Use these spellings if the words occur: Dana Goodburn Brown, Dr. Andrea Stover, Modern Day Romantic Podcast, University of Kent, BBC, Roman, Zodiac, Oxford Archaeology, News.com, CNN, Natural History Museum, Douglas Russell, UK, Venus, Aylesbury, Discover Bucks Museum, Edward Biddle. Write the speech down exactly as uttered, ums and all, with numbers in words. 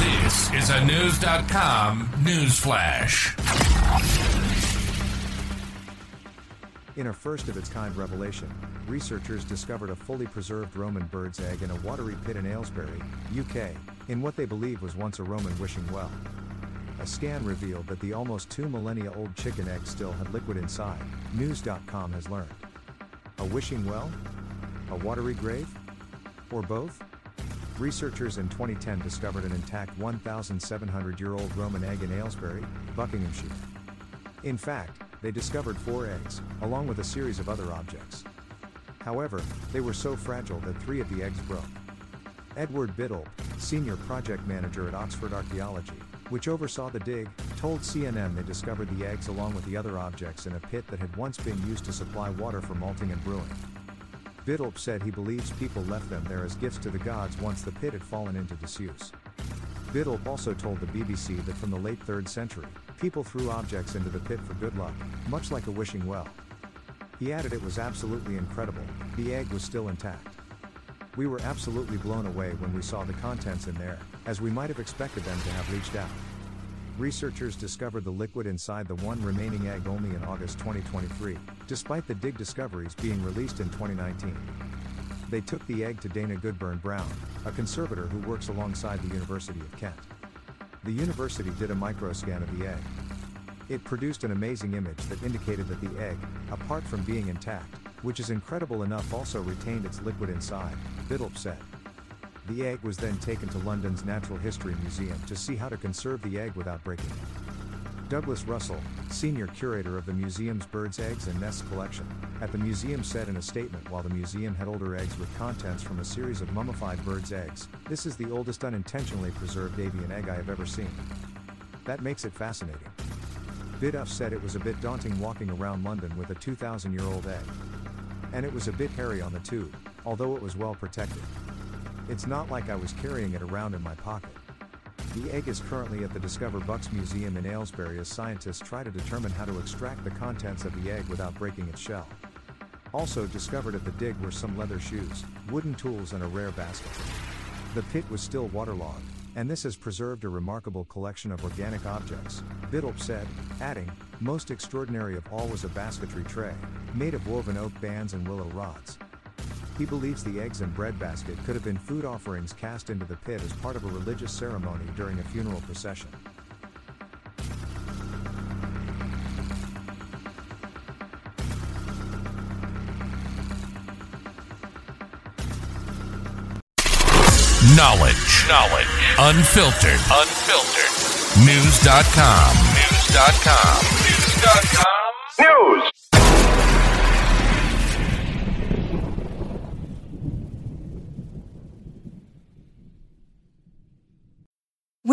This is a News dot com news flash. In a first-of-its-kind revelation, researchers discovered a fully preserved Roman bird's egg in a watery pit in Aylesbury, U K, in what they believe was once a Roman wishing well. A scan revealed that the almost two millennia-old chicken egg still had liquid inside, News dot com has learned. A wishing well? A watery grave? Or both? Researchers in twenty ten discovered an intact one thousand seven hundred year old Roman egg in Aylesbury, Buckinghamshire. In fact, they discovered four eggs, along with a series of other objects. However, they were so fragile that three of the eggs broke. Edward Biddle, senior project manager at Oxford Archaeology, which oversaw the dig, told C N N they discovered the eggs along with the other objects in a pit that had once been used to supply water for malting and brewing. Biddle said he believes people left them there as gifts to the gods once the pit had fallen into disuse. Biddle also told the B B C that from the late third century, people threw objects into the pit for good luck, much like a wishing well. He added it was absolutely incredible, the egg was still intact. We were absolutely blown away when we saw the contents in there, as we might have expected them to have leached out. Researchers discovered the liquid inside the one remaining egg only in August twenty twenty-three, despite the dig discoveries being released in twenty nineteen. They took the egg to Dana Goodburn Brown, a conservator who works alongside the University of Kent. The university did a microscan of the egg. It produced an amazing image that indicated that the egg, apart from being intact, which is incredible enough, also retained its liquid inside, Biddle said. The egg was then taken to London's Natural History Museum to see how to conserve the egg without breaking it. Douglas Russell, senior curator of the museum's Birds, Eggs and Nests collection, at the museum said in a statement while the museum had older eggs with contents from a series of mummified birds' eggs, "This is the oldest unintentionally preserved avian egg I have ever seen. That makes it fascinating." Biddle said it was a bit daunting walking around London with a two thousand year old egg. And it was a bit hairy on the tube, although it was well protected. It's not like I was carrying it around in my pocket. The egg is currently at the Discover Bucks Museum in Aylesbury as scientists try to determine how to extract the contents of the egg without breaking its shell. Also discovered at the dig were some leather shoes, wooden tools and a rare basket. The pit was still waterlogged, and this has preserved a remarkable collection of organic objects, Biddle said, adding, most extraordinary of all was a basketry tray, made of woven oak bands and willow rods. He believes the eggs and bread basket could have been food offerings cast into the pit as part of a religious ceremony during a funeral procession. Knowledge. Knowledge. Unfiltered. Unfiltered. News dot com. News dot com. News dot com. News.